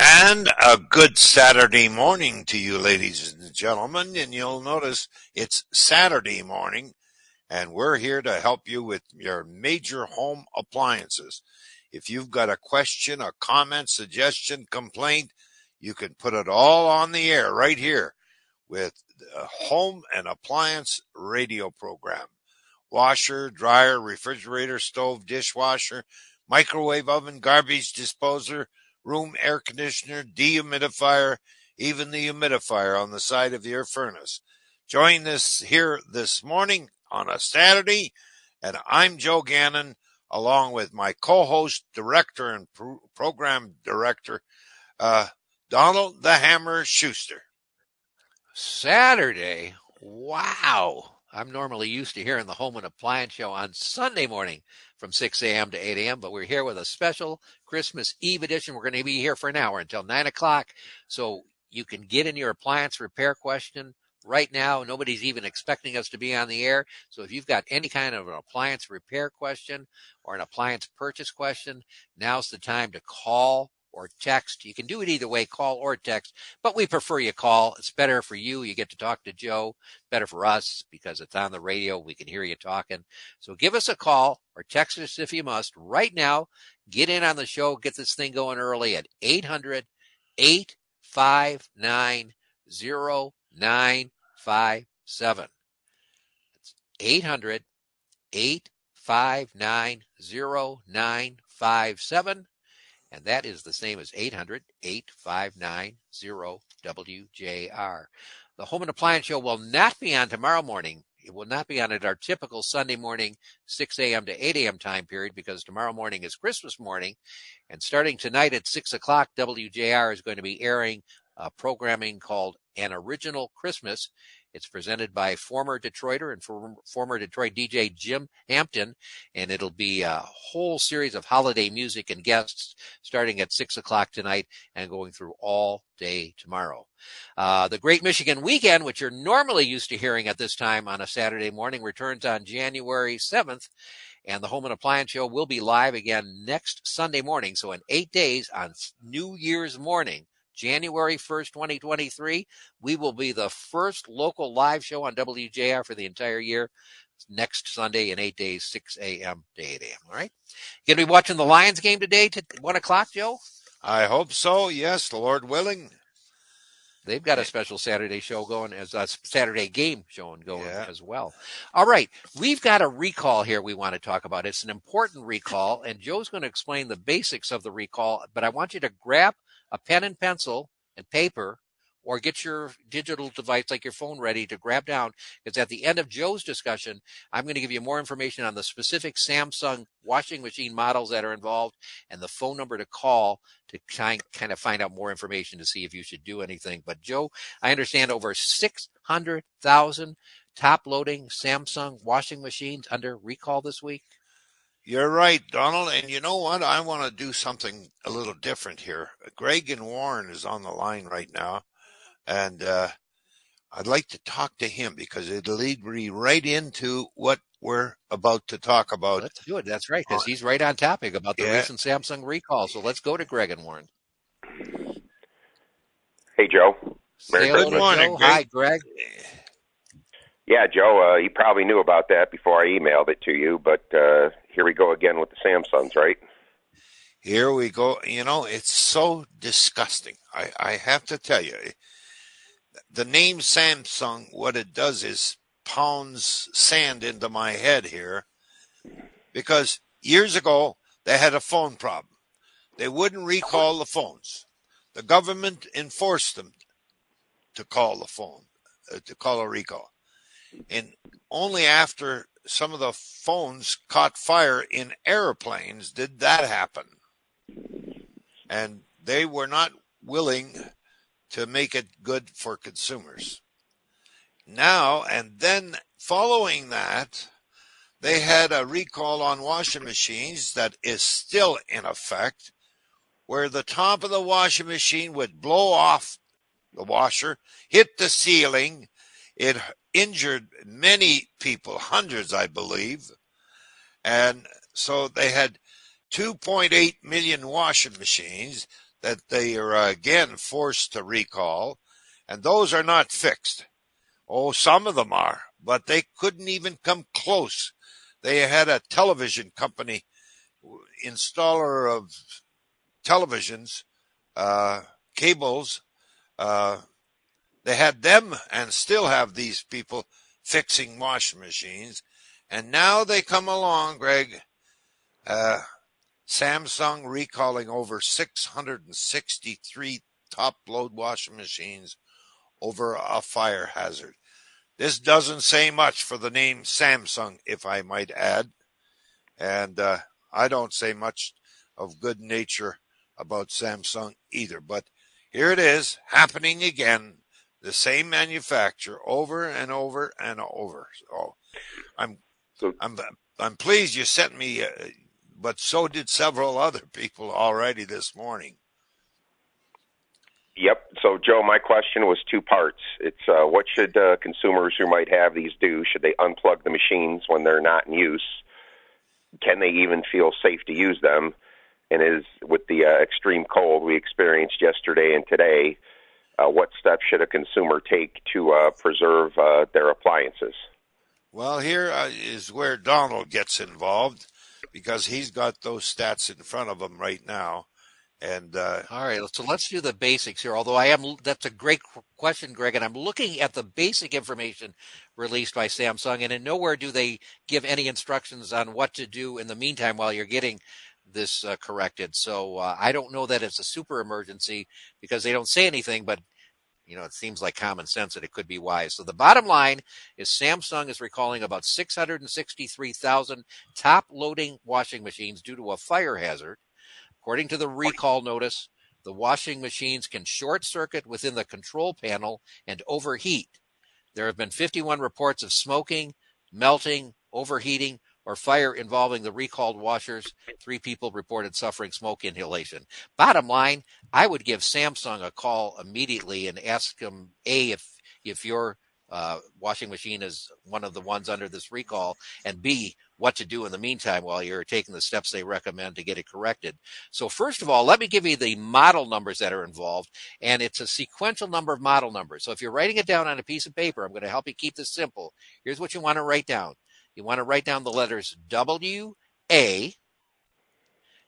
And a good Saturday morning to you, ladies and gentlemen. And you'll notice it's Saturday morning, and we're here to help you with your major home appliances. If you've got a question, a comment, suggestion, complaint, you can put it all on the air right here with the Home and Appliance Radio Program. Washer, dryer, refrigerator, stove, dishwasher, microwave oven, garbage disposer, room air conditioner, dehumidifier, even the humidifier on the side of your furnace. Join us here this morning on a Saturday, and I'm Joe Gannon, along with my co-host, director, and program director, Donald the Hammer Schuster. Saturday? Wow. I'm normally used to hearing the Home and Appliance Show on Sunday morning from 6 a.m. to 8 a.m., but we're here with a special Christmas Eve edition. We're going to be here for an hour until 9 o'clock, so you can get in your appliance repair question right now. Nobody's even expecting us to be on the air, so if you've got any kind of an appliance repair question or an appliance purchase question, now's the time to call or text. You can do it either way, call or text, but we prefer you call. It's better for you. You get to talk to Joe. Better for us because it's on the radio. We can hear you talking. So give us a call or text us if you must right now. Get in on the show. Get this thing going early at 800-859-0957. It's 800-859-0957. And that is the same as 800-859-0WJR. The Home and Appliance Show will not be on tomorrow morning. It will not be on at our typical Sunday morning, 6 a.m. to 8 a.m. time period, because tomorrow morning is Christmas morning. And starting tonight at 6 o'clock, WJR is going to be airing programming called An Original Christmas. It's presented by former Detroiter and former Detroit DJ Jim Hampton, and it'll be a whole series of holiday music and guests starting at 6 o'clock tonight and going through all day tomorrow. The Great Michigan Weekend, which you're normally used to hearing at this time on a Saturday morning, returns on January 7th, and the Home and Appliance Show will be live again next Sunday morning, so in 8 days on New Year's morning. January 1st, 2023, we will be the first local live show on WJR for the entire year. Next Sunday in 8 days, 6 a.m. to 8 a.m. All right. You're going to be watching the Lions game today at 1 o'clock, Joe? I hope so. Yes, Lord willing. They've got a special Saturday show going, as a Saturday game showing going as well. All right. We've got a recall here we want to talk about. It's an important recall, and Joe's going to explain the basics of the recall, but I want you to grab a pen and pencil and paper, or get your digital device like your phone ready to grab down, because at the end of Joe's discussion, I'm going to give you more information on the specific Samsung washing machine models that are involved and the phone number to call to kind of find out more information to see if you should do anything. But Joe, I understand over 600,000 top-loading Samsung washing machines under recall this week. You're right, Donald. And you know what? I want to do something a little different here. Greg and Warren is on the line right now, and I'd like to talk to him because it'll lead me right into what we're about to talk about. Let's do it. That's right, because he's right on topic about the recent Samsung recall. So let's go to Greg and Warren. Hey, Joe. Good morning, Joe. Greg. Hi, Greg. Yeah, Joe, you probably knew about that before I emailed it to you, but here we go again with the Samsungs, right? Here we go. You know, it's so disgusting. I have to tell you, the name Samsung, what it does is pounds sand into my head here, because years ago, they had a phone problem. They wouldn't recall the phones. The government enforced them to call the phone, to call a recall. And only after some of the phones caught fire in airplanes did that happen. And they were not willing to make it good for consumers. Now, and then following that, they had a recall on washing machines that is still in effect, where the top of the washing machine would blow off the washer, hit the ceiling. It injured many people, hundreds, I believe. And so they had 2.8 million washing machines. that they are again forced to recall, and those are not fixed. Oh, some of them are, but they couldn't even come close. They had a television company, installer of televisions, cables. They had them and still have these people fixing washing machines. And now they come along, Greg, Samsung recalling over 663 top-load washing machines over a fire hazard. This doesn't say much for the name Samsung, if I might add. And I don't say much of good nature about Samsung either. But here it is, happening again. The same manufacturer over and over and over. Oh, I'm pleased you sent me, but so did several other people already this morning. Yep. So, Joe, my question was two parts. It's what should consumers who might have these do? Should they unplug the machines when they're not in use? Can they even feel safe to use them? And is with the extreme cold we experienced yesterday and today, what steps should a consumer take to preserve their appliances? Well, here is where Donald gets involved, because he's got those stats in front of him right now. And all right, so let's do the basics here. Although that's a great question, Greg, and I'm looking at the basic information released by Samsung, and in nowhere do they give any instructions on what to do in the meantime while you're getting this corrected. So I don't know that it's a super emergency because they don't say anything, but you know, it seems like common sense that it could be wise. So the bottom line is Samsung is recalling about 663,000 top-loading washing machines due to a fire hazard. According to the recall notice, the washing machines can short-circuit within the control panel and overheat. There have been 51 reports of smoking, melting, overheating, or fire involving the recalled washers. 3 people reported suffering smoke inhalation. Bottom line, I would give Samsung a call immediately and ask them, A, if your washing machine is one of the ones under this recall, and B, what to do in the meantime while you're taking the steps they recommend to get it corrected. So first of all, let me give you the model numbers that are involved, and it's a sequential number of model numbers. So if you're writing it down on a piece of paper, I'm going to help you keep this simple. Here's what you want to write down. You want to write down the letters W-A,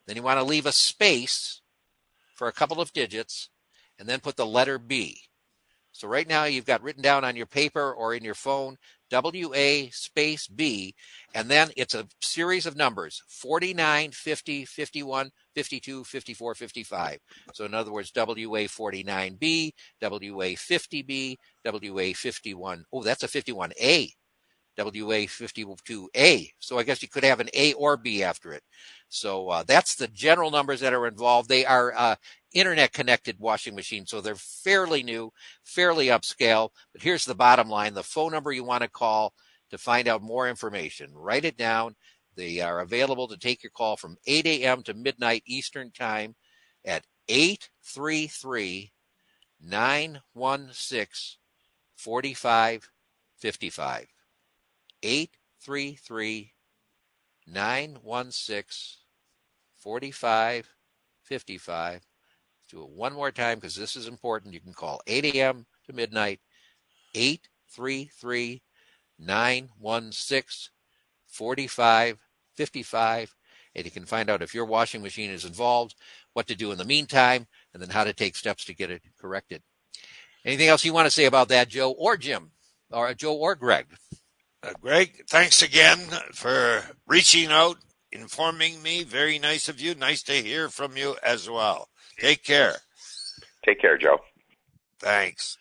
then you want to leave a space for a couple of digits, and then put the letter B. So right now you've got written down on your paper or in your phone, W-A space B, and then it's a series of numbers, 49, 50, 51, 52, 54, 55. So in other words, WA 49B, WA 50B, WA 51. Oh, that's a 51A. WA52A. So I guess you could have an A or B after it. So that's the general numbers that are involved. They are internet-connected washing machines, so they're fairly new, fairly upscale. But here's the bottom line. The phone number you want to call to find out more information. Write it down. They are available to take your call from 8 a.m. to midnight Eastern Time at 833-916-4555. 833-916-4555. Do it one more time because this is important. You can call 8 a.m. to midnight, 833-916-4555, and you can find out if your washing machine is involved, what to do in the meantime, and then how to take steps to get it corrected. Anything else you want to say about that, Joe or Jim, or Joe or Greg? Greg, thanks again for reaching out, informing me. Very nice of you. Nice to hear from you as well. Take care. Take care, Joe. Thanks.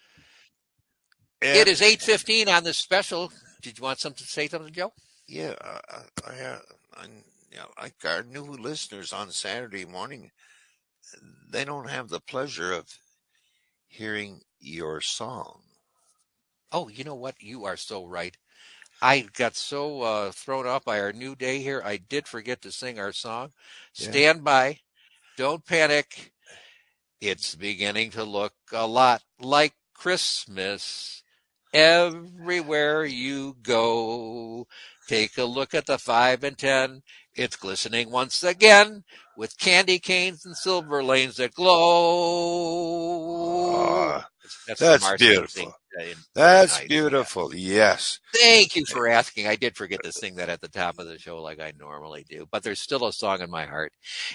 And it is 8:15 on this special. Did you want something to say, something, Joe? Yeah, like our new listeners on Saturday morning, they don't have the pleasure of hearing your song. Oh, you know what? You are so right. I got so thrown off by our new day here, I did forget to sing our song. Yeah. Stand by. Don't panic. It's beginning to look a lot like Christmas Everywhere you go, take a look at the 5 and 10. It's glistening once again with candy canes and silver lanes that glow. That's beautiful. That's beautiful. Yes. Thank you for asking. I did forget to sing that at the top of the show like I normally do, but there's still a song in my heart.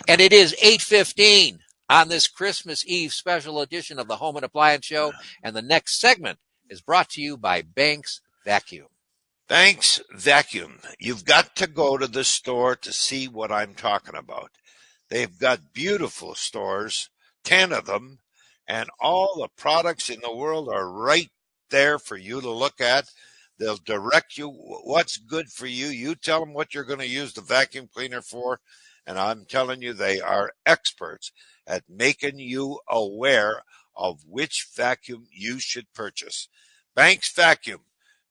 And it is 8:15 on this Christmas Eve special edition of the Home and Appliance Show. And the next segment is brought to you by Banks Vacuum. Banks Vacuum. You've got to go to the store to see what I'm talking about. They've got beautiful stores, 10 of them, and all the products in the world are right there for you to look at. They'll direct you what's good for you. You tell them what you're going to use the vacuum cleaner for, and I'm telling you, they are experts at making you aware of which vacuum you should purchase. Banks Vacuum,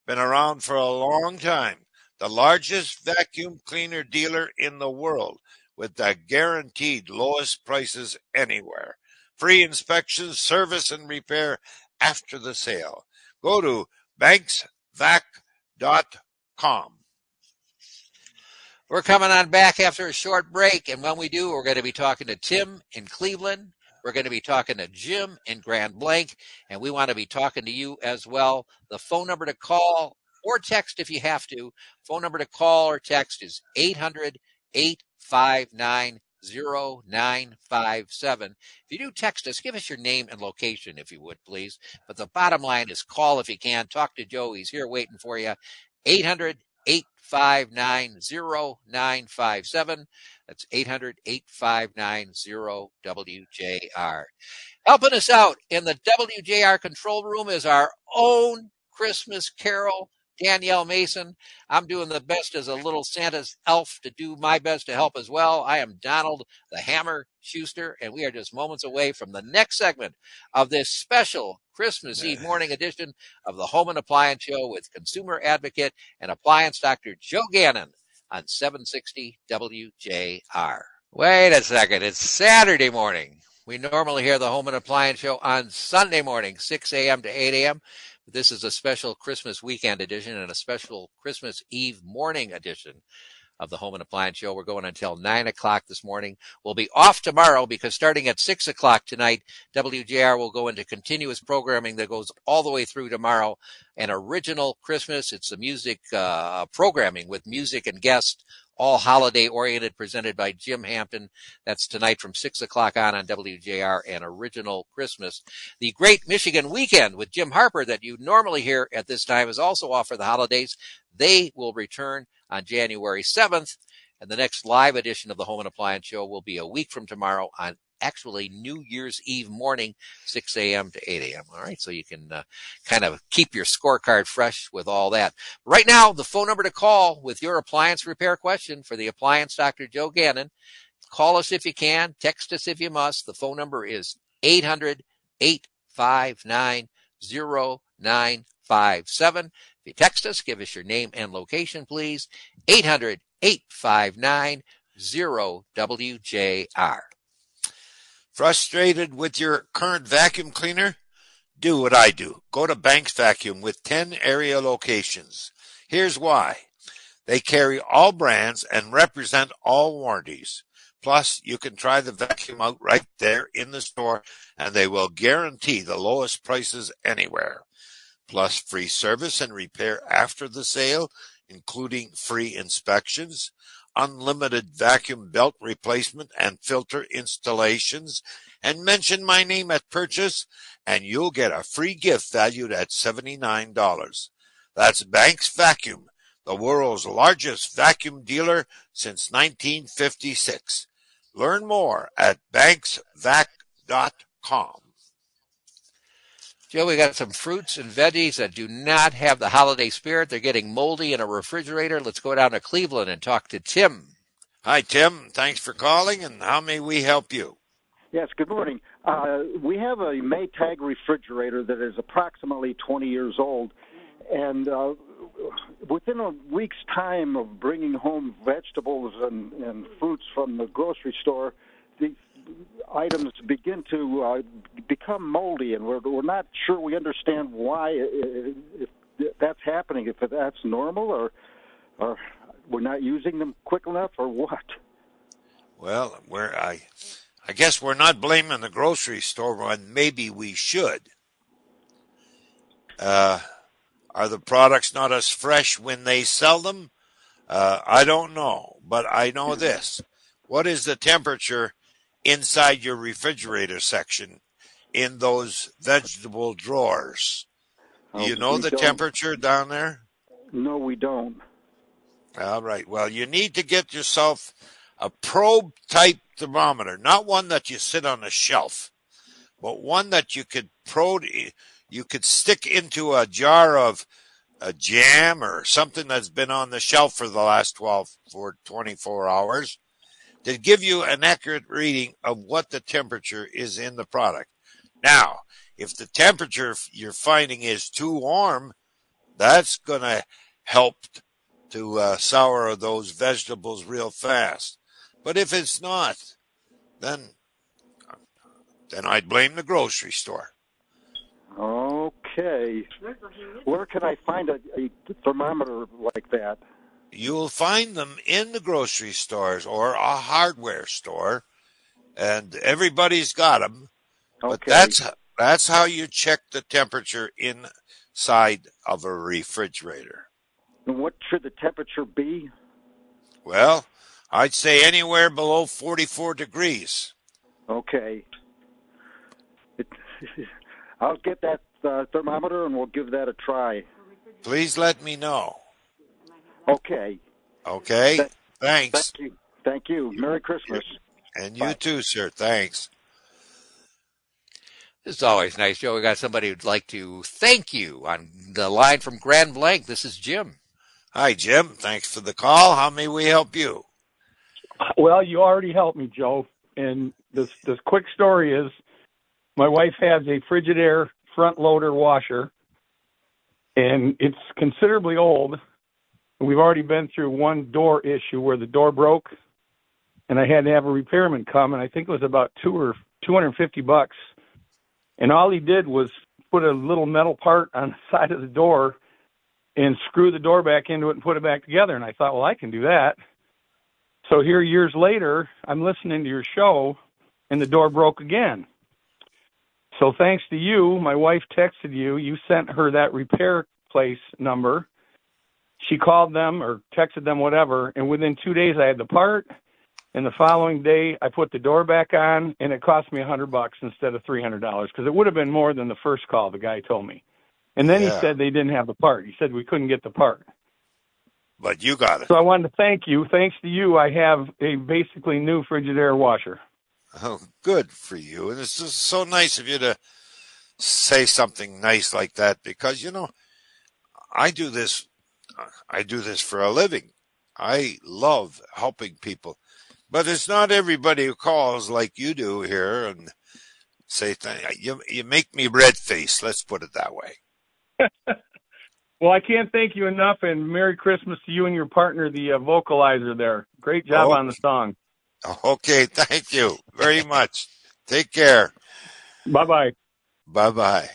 been around for a long time, the largest vacuum cleaner dealer in the world with the guaranteed lowest prices anywhere. Free inspections, service, and repair after the sale. Go to banksvac.com. We're coming on back after a short break, and when we do, we're going to be talking to Tim in Cleveland. We're going to be talking to Jim in Grand Blanc, and we want to be talking to you as well. The phone number to call or text if you have to, phone number to call or text is 800-859-0957. If you do text us, give us your name and location if you would, please. But the bottom line is call if you can. Talk to Joe. He's here waiting for you. 800-859-0957. That's 800-859-0WJR. Helping us out in the WJR control room is our own Christmas Carol, Danielle Mason. I'm doing the best as a little Santa's elf to do my best to help as well. I am Donald the Hammer Schuster, and we are just moments away from the next segment of this special Christmas Eve morning edition of the Home and Appliance Show with consumer advocate and appliance doctor Joe Gannon on 760 WJR. Wait a second. It's Saturday morning. We normally hear the Home and Appliance Show on Sunday morning, 6 a.m. to 8 a.m. This is a special Christmas weekend edition and a special Christmas Eve morning edition of the Home and Appliance Show. We're going until 9 o'clock this morning. We'll be off tomorrow because starting at 6 o'clock tonight, WJR will go into continuous programming that goes all the way through tomorrow. An original Christmas. It's the music programming with music and guests, all holiday-oriented, presented by Jim Hampton. That's tonight from 6 o'clock on WJR and Original Christmas. The Great Michigan Weekend with Jim Harper that you normally hear at this time is also off for the holidays. They will return on January 7th, and the next live edition of the Home and Appliance Show will be a week from tomorrow on actually New Year's Eve morning, 6 a.m. to 8 a.m. All right, so you can kind of keep your scorecard fresh with all that. Right now, the phone number to call with your appliance repair question for the appliance doctor, Joe Gannon. Call us if you can. Text us if you must. The phone number is 800-859-0957. If you text us, give us your name and location, please. 800-859-0WJR. Frustrated with your current vacuum cleaner? Do what I do. Go to Banks Vacuum with 10 area locations. Here's why. They carry all brands and represent all warranties. Plus, you can try the vacuum out right there in the store, and they will guarantee the lowest prices anywhere. Plus, free service and repair after the sale, including free inspections, unlimited vacuum belt replacement and filter installations, and mention my name at purchase, and you'll get a free gift valued at $79. That's Banks Vacuum, the world's largest vacuum dealer since 1956. Learn more at banksvac.com. Joe, we got some fruits and veggies that do not have the holiday spirit. They're getting moldy in a refrigerator. Let's go down to Cleveland and talk to Tim. Hi, Tim. Thanks for calling, and how may we help you? Yes, good morning. We have a Maytag refrigerator that is approximately 20 years old, and within a week's time of bringing home vegetables and fruits from the grocery store, the items begin to become moldy, and we're not sure we understand why, if that's happening, if that's normal or we're not using them quick enough or what. Well, I guess we're not blaming the grocery store when maybe we should. Are the products not as fresh when they sell them? I don't know, but I know this. What is the temperature inside your refrigerator section in those vegetable drawers? Do you know the temperature down there? No, we don't. All right. Well, you need to get yourself a probe-type thermometer, not one that you sit on a shelf, but one that you could probe. You could stick into a jar of a jam or something that's been on the shelf for the last 24 hours to give you an accurate reading of what the temperature is in the product. Now, if the temperature you're finding is too warm, that's going to help to sour those vegetables real fast. But if it's not, then I'd blame the grocery store. Okay. Where can I find a thermometer like that? You'll find them in the grocery stores or a hardware store, and everybody's got them. Okay. But that's how you check the temperature inside of a refrigerator. And what should the temperature be? Well, I'd say anywhere below 44 degrees. Okay. I'll get that thermometer and we'll give that a try. Please let me know. Okay. Okay. Thanks. Thank you. Thank you. Merry Christmas. And you too, sir. Thanks. It's always nice, Joe. We got somebody who'd like to thank you on the line from Grand Blanc. This is Jim. Hi, Jim. Thanks for the call. How may we help you? Well, you already helped me, Joe. And this quick story is, my wife has a Frigidaire front loader washer, and it's considerably old. We've already been through one door issue where the door broke, and I had to have a repairman come, and I think it was about $250. And all he did was put a little metal part on the side of the door and screw the door back into it and put it back together. And I thought, well, I can do that. So here, years later, I'm listening to your show, and the door broke again. So thanks to you, my wife texted you. You sent her that repair place number. She called them or texted them, whatever, and within 2 days I had the part, and the following day I put the door back on, and it cost me $100 instead of $300 because it would have been more than the first call the guy told me. And then he said they didn't have the part. He said we couldn't get the part. But you got it. So I wanted to thank you. Thanks to you, I have a basically new Frigidaire washer. Oh, good for you. And it's just so nice of you to say something nice like that because, you know, I do this for a living. I love helping people. But it's not everybody who calls like you do here and say, you make me red-faced, let's put it that way. Well, I can't thank you enough, and Merry Christmas to you and your partner, the vocalizer there. Great job on the song. Okay, thank you very much. Take care. Bye-bye. Bye-bye.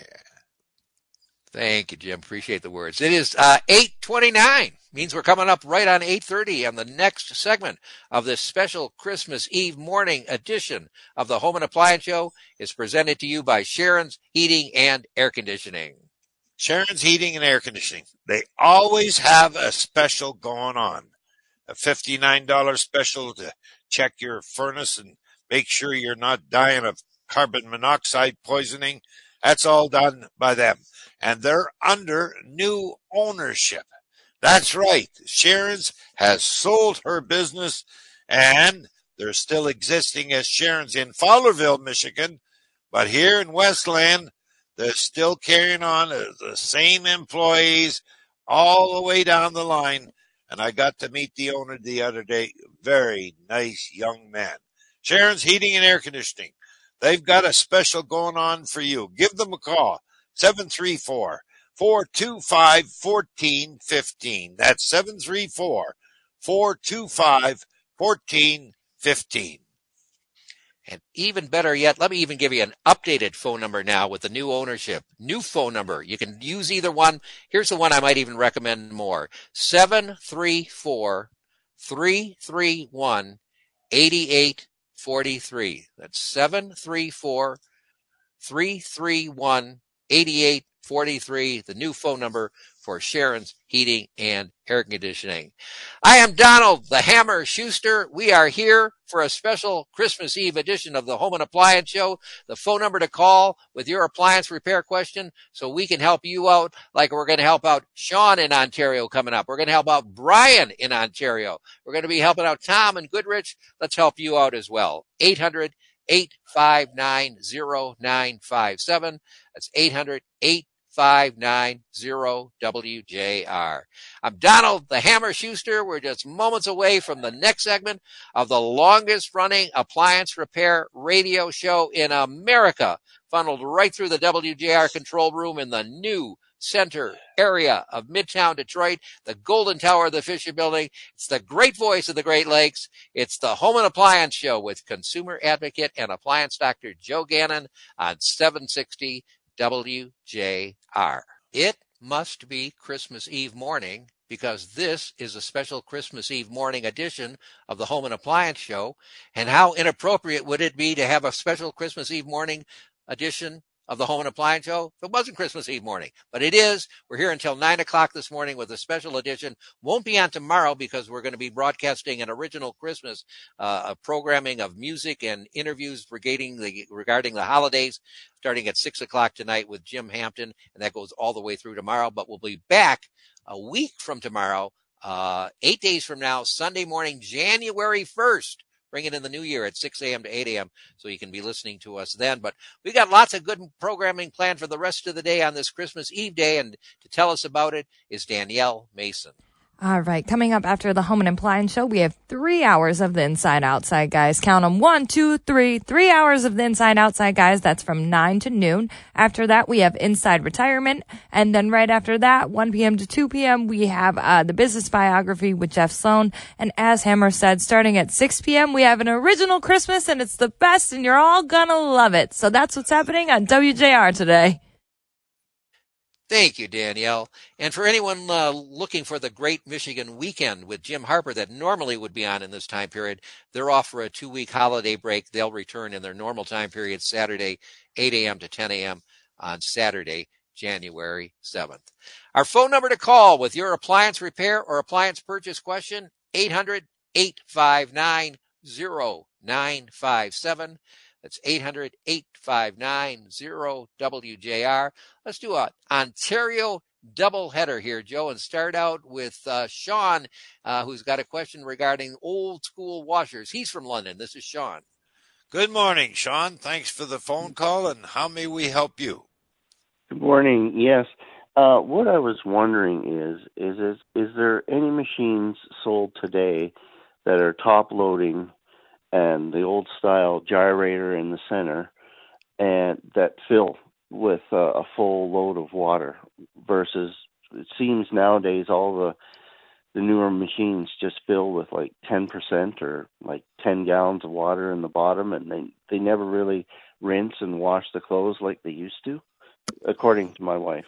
Thank you, Jim. Appreciate the words. It is 8:29. Means we're coming up right on 8:30 on the next segment of this special Christmas Eve morning edition of the Home and Appliance Show. It's presented to you by Sharon's Heating and Air Conditioning. Sharon's Heating and Air Conditioning. They always have a special going on. A $59 special to check your furnace and make sure you're not dying of carbon monoxide poisoning. That's all done by them. And they're under new ownership. That's right. Sharon's has sold her business, and they're still existing as Sharon's in Fowlerville, Michigan. But here in Westland, they're still carrying on as the same employees all the way down the line. And I got to meet the owner the other day. Very nice young man. Sharon's Heating and Air Conditioning. They've got a special going on for you. Give them a call. 734-425-1415. That's 734-425-1415. And even better yet, let me even give you an updated phone number now with the new ownership. New phone number. You can use either one. Here's the one I might even recommend more. 734-331-8843. That's 734-331-8843, the new phone number for Sharon's Heating and Air Conditioning. I am Donald the Hammer Schuster. We are here for a special Christmas Eve edition of the Home and Appliance Show. The phone number to call with your appliance repair question so we can help you out, like we're going to help out Sean in Ontario coming up. We're going to help out Brian in Ontario. We're going to be helping out Tom in Goodrich. Let's help you out as well. 800-859-0957. That's 800-859-0WJR. I'm Donald the Hammer Schuster. We're just moments away from the next segment of the longest running appliance repair radio show in America, funneled right through the WJR control room in the new center area of Midtown Detroit, the Golden Tower of the Fisher Building. It's the great voice of the Great Lakes. It's the Home and Appliance Show with consumer advocate and appliance doctor Joe Gannon on 760 WJR. It must be Christmas Eve morning, because this is a special Christmas Eve morning edition of the Home and Appliance Show. And how inappropriate would it be to have a special Christmas Eve morning edition of the Home and Appliance Show? It wasn't Christmas Eve morning, but it is. We're here until 9 o'clock this morning with a special edition. Won't be on tomorrow because we're going to be broadcasting an original Christmas programming of music and interviews regarding the holidays, starting at 6 o'clock tonight with Jim Hampton, and that goes all the way through tomorrow. But we'll be back a week from tomorrow, 8 days from now, Sunday morning, January 1st. Bring it in the new year at 6 a.m. to 8 a.m. so you can be listening to us then. But we've got lots of good programming planned for the rest of the day on this Christmas Eve day. And to tell us about it is Danielle Mason. All right. Coming up after the Home and Appliance Show, we have 3 hours of the Inside Outside Guys. Count them. 1, 2, 3. 3 hours of the Inside Outside Guys. That's from 9 to noon. After that, we have Inside Retirement. And then right after that, 1 p.m. to 2 p.m., we have the Business Biography with Jeff Sloan. And as Hammer said, starting at 6 p.m., we have an original Christmas, and it's the best, and you're all going to love it. So that's what's happening on WJR today. Thank you, Danielle. And for anyone looking for the Great Michigan Weekend with Jim Harper that normally would be on in this time period, they're off for a 2-week holiday break. They'll return in their normal time period Saturday, 8 a.m. to 10 a.m. on Saturday, January 7th. Our phone number to call with your appliance repair or appliance purchase question, 800-859-0957. That's 800-859-0WJR. Let's do an Ontario doubleheader here, Joe, and start out with Sean, who's got a question regarding old school washers. He's from London. This is Sean. Good morning, Sean. Thanks for the phone call, and how may we help you? Good morning. Yes. What I was wondering is there any machines sold today that are top-loading and the old style gyrator in the center, and that fill with a full load of water, versus it seems nowadays all the newer machines just fill with like 10% or like 10 gallons of water in the bottom, and they never really rinse and wash the clothes like they used to, according to my wife.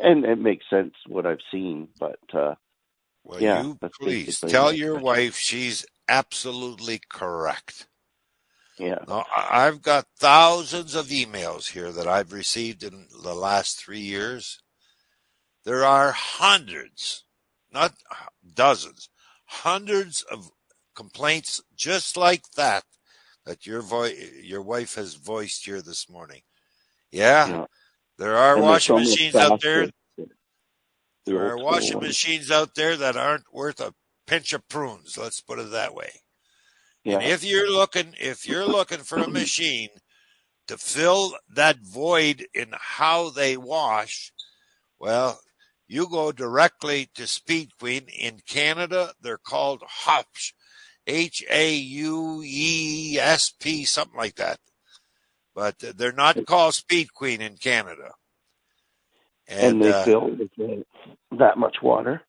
And it makes sense what I've seen, but well, yeah, you please tell your wife she's absolutely correct. Yeah. Now, I've got thousands of emails here that I've received in the last 3 years. There are hundreds, not dozens, hundreds of complaints just like that your wife has voiced here this morning. Yeah. There are washing machines out there. There are washing machines out there that aren't worth a pinch of prunes, let's put it that way. Yeah. And if you're looking for a machine to fill that void in how they wash, well, you go directly to Speed Queen. In Canada, they're called Haups, Hauesp, something like that. But they're not called Speed Queen in Canada. And they fill with that much water.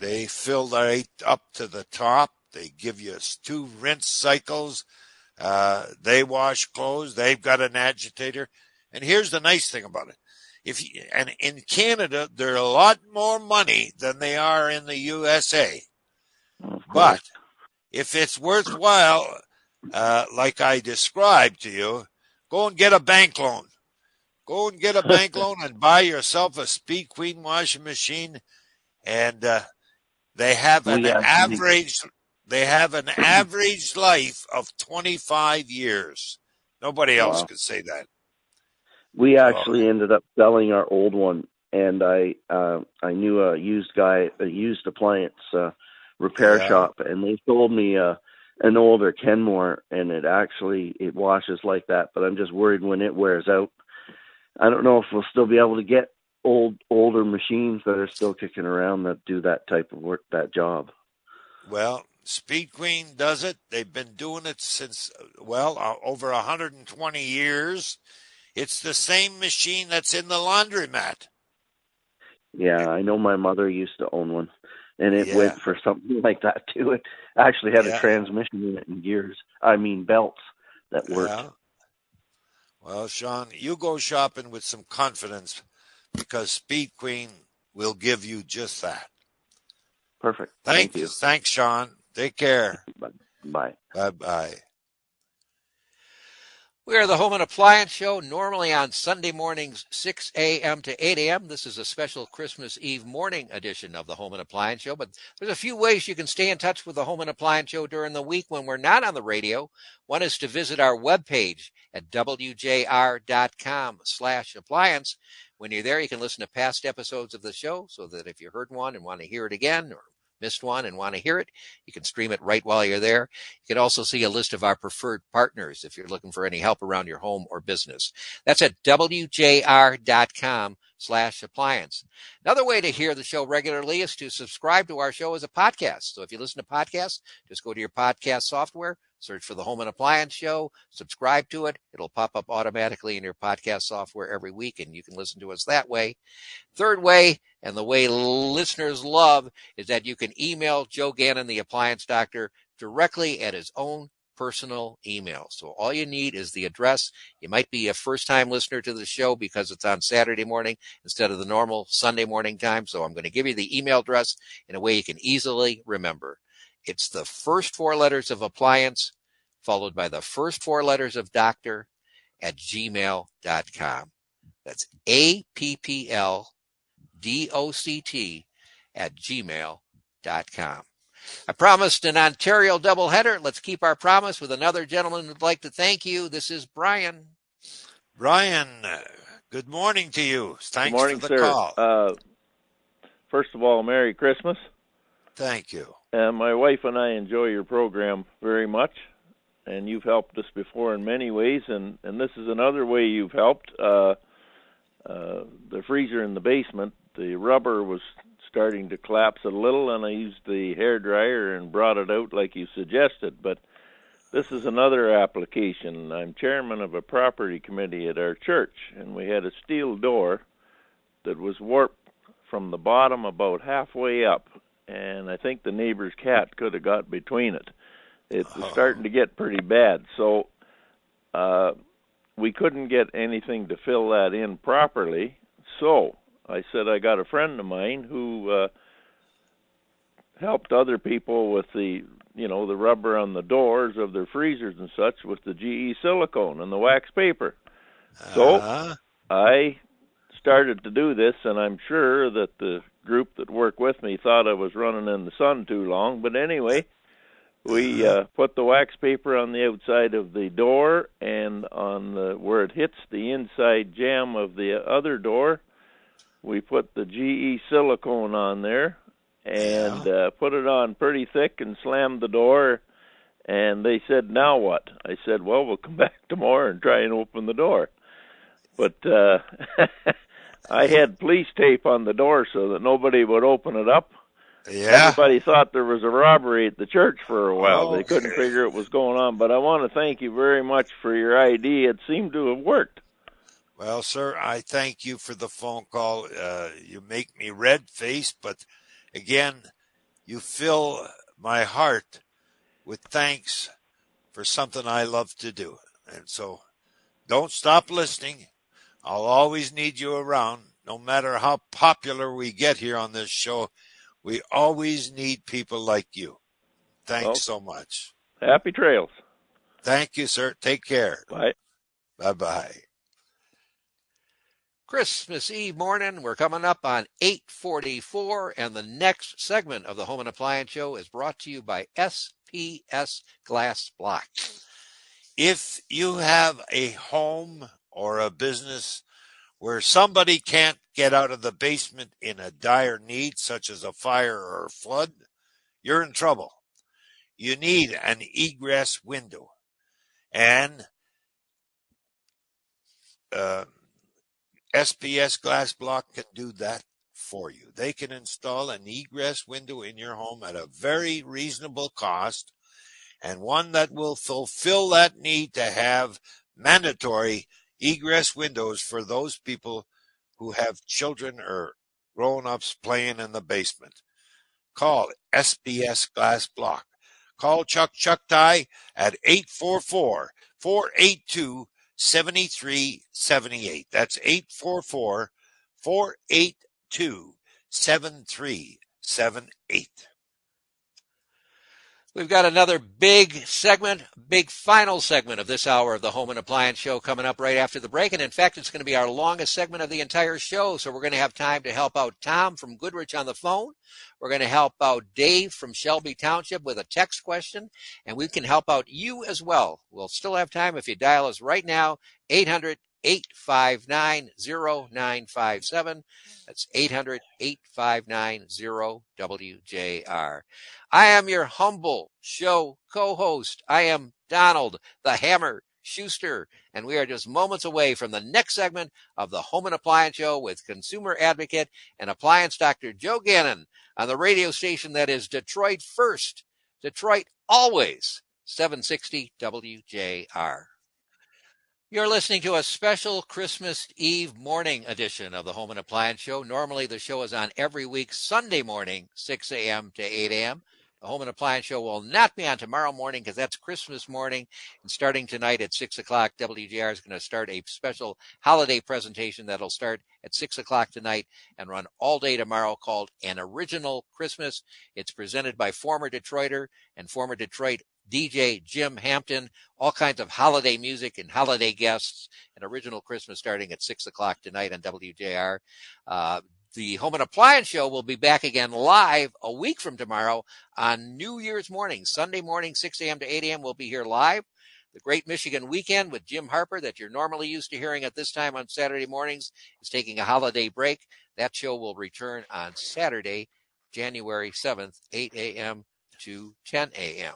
They fill right up to the top. They give you 2 rinse cycles, They wash clothes. They've got an agitator. And here's the nice thing about it. If you, and in Canada, there are a lot more money than they are in the USA. But if it's worthwhile, like I described to you, go and get a bank loan. Go and get a bank loan and buy yourself a Speed Queen washing machine. And they have an average life of 25 years. Nobody else could say that. We actually ended up selling our old one, and I knew a used appliance repair shop, and they sold me an older Kenmore, and it washes like that. But I'm just worried when it wears out. I don't know if we'll still be able to get older machines that are still kicking around that do that type of work, that job. Well, Speed Queen does it. They've been doing it since over 120 years. It's the same machine that's in the laundromat. Yeah, I know my mother used to own one, and it went for something like that, too. It actually had a transmission in it and belts that worked. Yeah. Well, Sean, you go shopping with some confidence because Speed Queen will give you just that. Perfect. Thank you. Thanks, Sean. Take care. Bye. Bye-bye. We are the Home and Appliance Show, normally on Sunday mornings, 6 a.m. to 8 a.m. This is a special Christmas Eve morning edition of the Home and Appliance Show, but there's a few ways you can stay in touch with the Home and Appliance Show during the week when we're not on the radio. One is to visit our webpage at wjr.com/appliance. When you're there, you can listen to past episodes of the show so that if you heard one and want to hear it again or missed one and want to hear it, you can stream it right while you're there. You can also see a list of our preferred partners if you're looking for any help around your home or business. That's at wjr.com/appliance. Another way to hear the show regularly is to subscribe to our show as a podcast. So if you listen to podcasts, just go to your podcast software, search for the Home and Appliance Show, subscribe to it. It'll pop up automatically in your podcast software every week, and you can listen to us that way. Third way, and the way listeners love, is that you can email Joe Gannon, the appliance doctor, directly at his own personal email. So all you need is the address. You might be a first-time listener to the show because it's on Saturday morning instead of the normal Sunday morning time. So I'm going to give you the email address in a way you can easily remember. It's the first four letters of appliance, followed by the first four letters of doctor at gmail.com. That's APPLDOCT@gmail.com. I promised an Ontario doubleheader. Let's keep our promise with another gentleman who'd like to thank you. This is Brian. Brian, good morning to you. Thanks for the call. First of all, Merry Christmas. Thank you. And my wife and I enjoy your program very much, and you've helped us before in many ways, and this is another way you've helped. The freezer in the basement, the rubber was starting to collapse a little, and I used the hairdryer and brought it out like you suggested, but this is another application. I'm chairman of a property committee at our church, and we had a steel door that was warped from the bottom about halfway up, and I think the neighbor's cat could have got between it. It was starting to get pretty bad, so we couldn't get anything to fill that in properly, so I said I got a friend of mine who helped other people with the rubber on the doors of their freezers and such with the GE silicone and the wax paper. So I started to do this, and I'm sure that the group that worked with me thought I was running in the sun too long, but anyway, we put the wax paper on the outside of the door and on where it hits the inside jamb of the other door, we put the GE silicone on there and put it on pretty thick and slammed the door. And they said, "Now what?" I said, "Well, we'll come back tomorrow and try and open the door." But I had police tape on the door so that nobody would open it up. Yeah. Everybody thought there was a robbery at the church for a while. They couldn't figure what was going on. But I want to thank you very much for your idea. It seemed to have worked. Well, sir, I thank you for the phone call. You make me red-faced, but again, you fill my heart with thanks for something I love to do. And so don't stop listening. I'll always need you around. No matter how popular we get here on this show, we always need people like you. Thanks so much. Happy trails. Thank you, sir. Take care. Bye. Bye-bye. Christmas Eve morning, we're coming up on 8:44, and the next segment of the Home and Appliance Show is brought to you by SPS Glass Block. If you have a home or a business where somebody can't get out of the basement in a dire need, such as a fire or a flood, you're in trouble. You need an egress window. And SPS Glass Block can do that for you. They can install an egress window in your home at a very reasonable cost, and one that will fulfill that need to have mandatory egress windows for those people who have children or grown-ups playing in the basement. Call SPS Glass Block. Call Chuck Chucktie at 844-482-7378. That's 844-482-7378. We've got another big segment, big final segment of this hour of the Home and Appliance Show coming up right after the break. And in fact, it's going to be our longest segment of the entire show. So we're going to have time to help out Tom from Goodrich on the phone. We're going to help out Dave from Shelby Township with a text question. And we can help out you as well. We'll still have time if you dial us right now, 800-859-0957. That's 800-859-0WJR. I am your humble show co-host. I am Donald the Hammer Schuster, and we are just moments away from the next segment of the Home and Appliance Show with consumer advocate and appliance doctor Joe Gannon on the radio station that is Detroit first, Detroit always, 760 WJR. You're listening to a special Christmas Eve morning edition of the Home and Appliance Show. Normally, the show is on every week, Sunday morning, 6 a.m. to 8 a.m. The Home and Appliance Show will not be on tomorrow morning because that's Christmas morning. And starting tonight at 6 o'clock, WJR is going to start a special holiday presentation that will start at 6 o'clock tonight and run all day tomorrow called An Original Christmas. It's presented by former Detroiter and former Detroit DJ Jim Hampton, all kinds of holiday music and holiday guests. An Original Christmas starting at 6 o'clock tonight on WJR. The Home and Appliance Show will be back again live a week from tomorrow on New Year's morning. Sunday morning, 6 a.m. to 8 a.m. we'll be here live. The Great Michigan Weekend with Jim Harper that you're normally used to hearing at this time on Saturday mornings is taking a holiday break. That show will return on Saturday, January 7th, 8 a.m. to 10 a.m.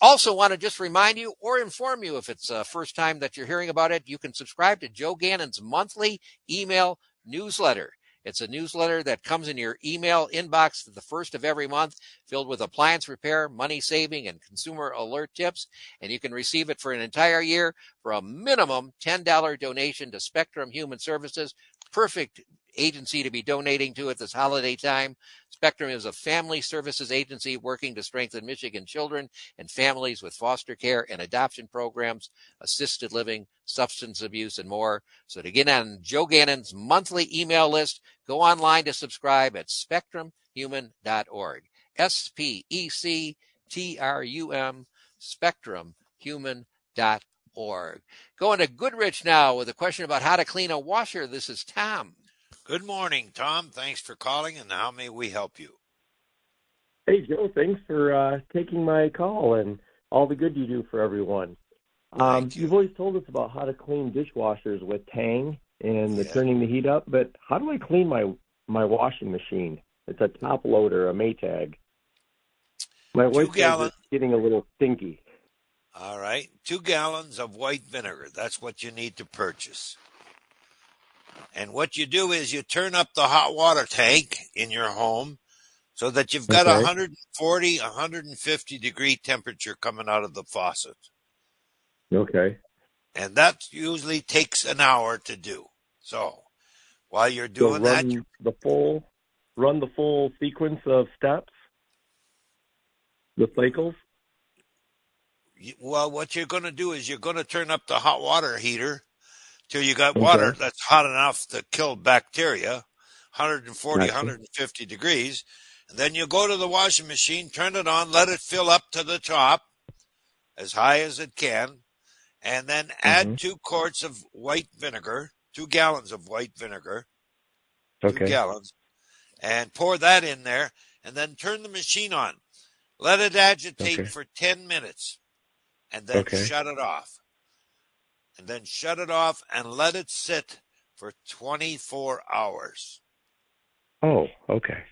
Also want to just remind you or inform you if it's the first time that you're hearing about it, you can subscribe to Joe Gannon's monthly email newsletter. It's a newsletter that comes in your email inbox the first of every month, filled with appliance repair, money saving, and consumer alert tips. And you can receive it for an entire year for a minimum $10 donation to Spectrum Human Services. Perfect agency to be donating to at this holiday time. Spectrum is a family services agency working to strengthen Michigan children and families with foster care and adoption programs, assisted living, substance abuse, and more. So to get on Joe Gannon's monthly email list, go online to subscribe at spectrumhuman.org. S-P-E-C-T-R-U-M, spectrumhuman.org. Going to Goodrich now with a question about how to clean a washer. This is Tom. Good morning, Tom. Thanks for calling, and how may we help you? Hey, Joe. Thanks for taking my call and all the good you do for everyone. You've always told us about how to clean dishwashers with Tang and the turning the heat up, but how do I clean my washing machine? It's a top loader, a Maytag. My wife says it's getting a little stinky. All right. 2 gallons of white vinegar. That's what you need to purchase. And what you do is you turn up the hot water tank in your home so that you've got 140, 150 degree temperature coming out of the faucet. Okay. And that usually takes an hour to do. So while you're doing that, run the full sequence of steps, the cycles. Well, what you're going to do is you're going to turn up the hot water heater till you got water that's hot enough to kill bacteria, 140, 150 degrees. And then you go to the washing machine, turn it on, let it fill up to the top as high as it can, and then add 2 quarts of white vinegar, 2 gallons of white vinegar, 2 gallons, and pour that in there, and then turn the machine on. Let it agitate for 10 minutes, and then shut it off. And then shut it off and let it sit for 24 hours. Oh, okay.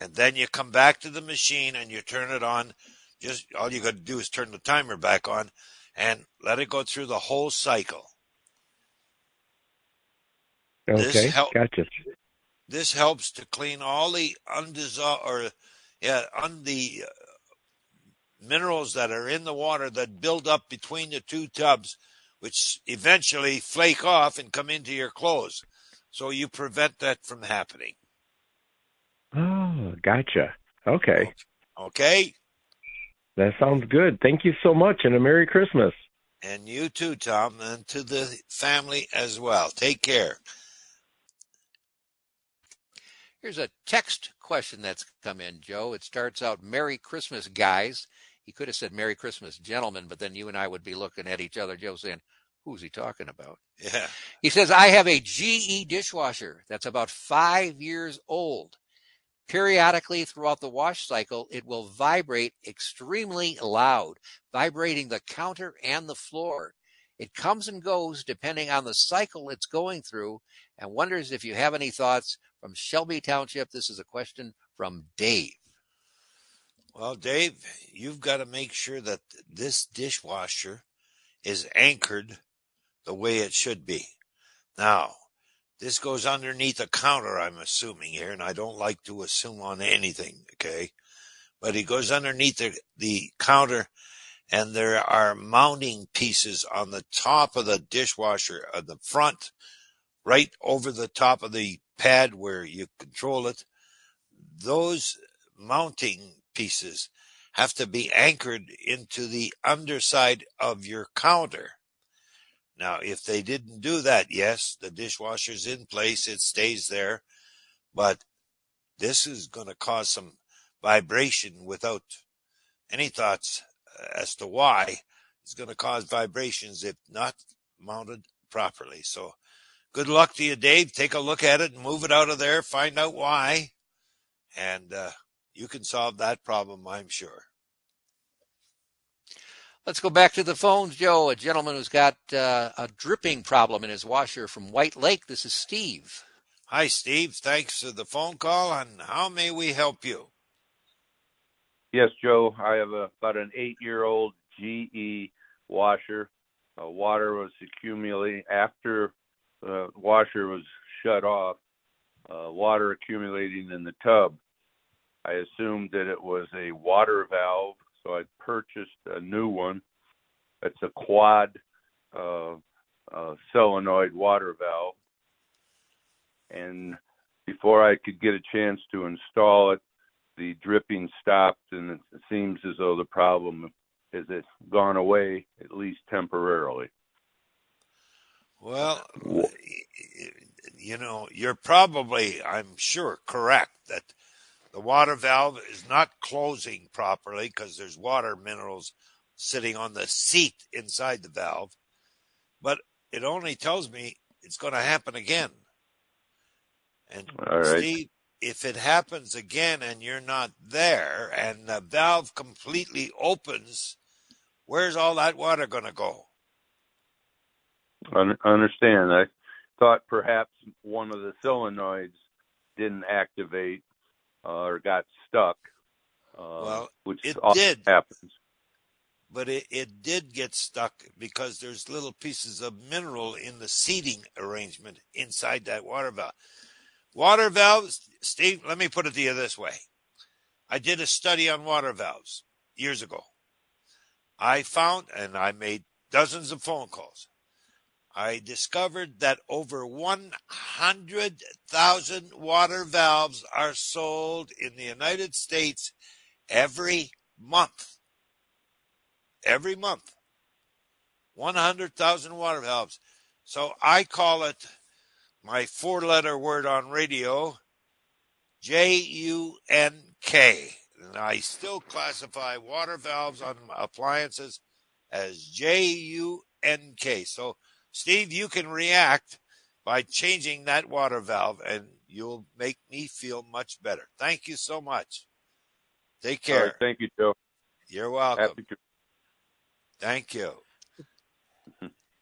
And then you come back to the machine and you turn it on. Just all you got to do is turn the timer back on and let it go through the whole cycle. Okay, this gotcha. This helps to clean all the minerals that are in the water that build up between the two tubs, which eventually flake off and come into your clothes. So you prevent that from happening. Oh, gotcha. Okay. Okay. That sounds good. Thank you so much, and a Merry Christmas. And you too, Tom, and to the family as well. Take care. Here's a text question that's come in, Joe. It starts out, Merry Christmas, guys. He could have said Merry Christmas, gentlemen, but then you and I would be looking at each other, Joe, saying, who's he talking about? Yeah. He says, I have a GE dishwasher that's about 5 years old. Periodically throughout the wash cycle, it will vibrate extremely loud, vibrating the counter and the floor. It comes and goes depending on the cycle it's going through, and wonders if you have any thoughts from Shelby Township. This is a question from Dave. Well, Dave, you've got to make sure that this dishwasher is anchored the way it should be. Now, this goes underneath a counter, I'm assuming here, and I don't like to assume on anything, okay? But it goes underneath the counter, and there are mounting pieces on the top of the dishwasher, on the front, right over the top of the pad where you control it. Those mounting pieces have to be anchored into the underside of your counter. Now, if they didn't do that, yes, the dishwasher's in place, it stays there, but this is going to cause some vibration without any thoughts as to why. It's going to cause vibrations if not mounted properly. So good luck to you, Dave. Take a look at it and move it out of there, find out why, and you can solve that problem, I'm sure. Let's go back to the phones, Joe. A gentleman who's got a dripping problem in his washer from White Lake. This is Steve. Hi, Steve. Thanks for the phone call. And how may we help you? Yes, Joe. I have about an 8-year-old GE washer. Water was accumulating after the washer was shut off. Water accumulating in the tub. I assumed that it was a water valve. So I purchased a new one. It's a quad solenoid water valve. And before I could get a chance to install it, the dripping stopped, and it seems as though the problem has gone away, at least temporarily. Well, you know, you're probably, I'm sure, correct that the water valve is not closing properly because there's water minerals sitting on the seat inside the valve. But it only tells me it's going to happen again. And Steve, if it happens again and you're not there and the valve completely opens, where's all that water going to go? I understand. I thought perhaps one of the solenoids didn't activate. Or got stuck, well, which it did. Happens. But it did get stuck because there's little pieces of mineral in the seating arrangement inside that water valve. Water valves, Steve, let me put it to you this way. I did a study on water valves years ago. I found, and I made dozens of phone calls, I discovered that over 100,000 water valves are sold in the United States every month. every month. 100,000 water valves. So I call it my four-letter word on radio, J-U-N-K. And I still classify water valves on appliances as J-U-N-K. So, Steve, you can react by changing that water valve, and you'll make me feel much better. Thank you so much. Take care. All right, thank you, Joe. You're welcome. Happy to. Thank you.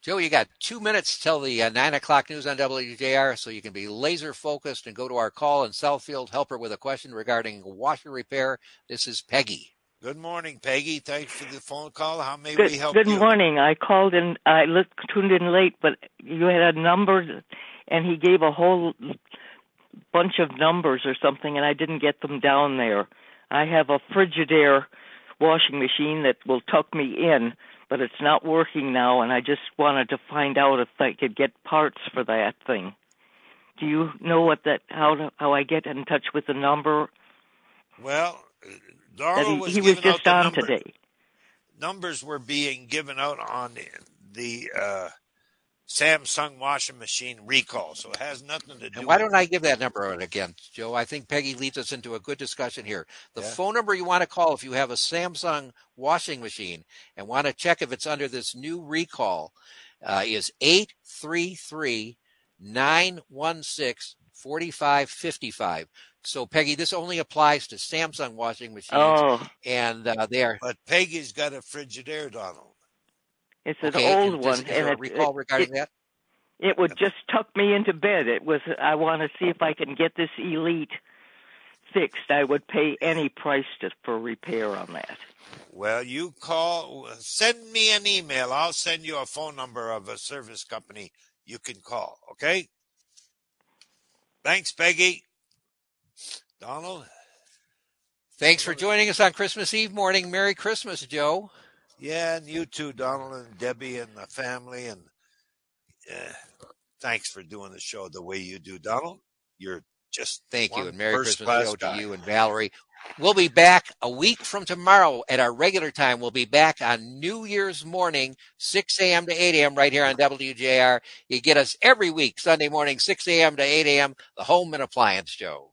Joe, you got 2 minutes till the 9 o'clock news on WJR, so you can be laser-focused and go to our call and Southfield helper with a question regarding washer repair. This is Peggy. Good morning, Peggy. Thanks for the phone call. How may we help you? Good morning. I called in. I tuned in late, but you had a number, and he gave a whole bunch of numbers or something, and I didn't get them down there. I have a Frigidaire washing machine that will tuck me in, but it's not working now, and I just wanted to find out if I could get parts for that thing. Do you know what that how I get in touch with the number? Well, Donald was giving out the numbers today. Numbers were being given out on the Samsung washing machine recall, so it has nothing to do with it. And why don't I give that number out again, Joe? I think Peggy leads us into a good discussion here. The phone number you want to call if you have a Samsung washing machine and want to check if it's under this new recall is 833-916-4555. So, Peggy, this only applies to Samsung washing machines. Oh. And there. But Peggy's got a Frigidaire, Donald. It's an old one. And a recall regarding that? It would just tuck me into bed. It was. I want to see if I can get this Elite fixed. I would pay any price for repair on that. Well, you call. Send me an email. I'll send you a phone number of a service company you can call. Okay? Thanks, Peggy. Donald? Thanks for joining us on Christmas Eve morning. Merry Christmas, Joe. Yeah, and you too, Donald and Debbie and the family. And thanks for doing the show the way you do, Donald. You're just thank you, and Merry Christmas, Joe, to you and Valerie. We'll be back a week from tomorrow at our regular time. We'll be back on New Year's morning, 6 a.m. to 8 a.m. right here on WJR. You get us every week, Sunday morning, 6 a.m. to 8 a.m., the Home and Appliance Show.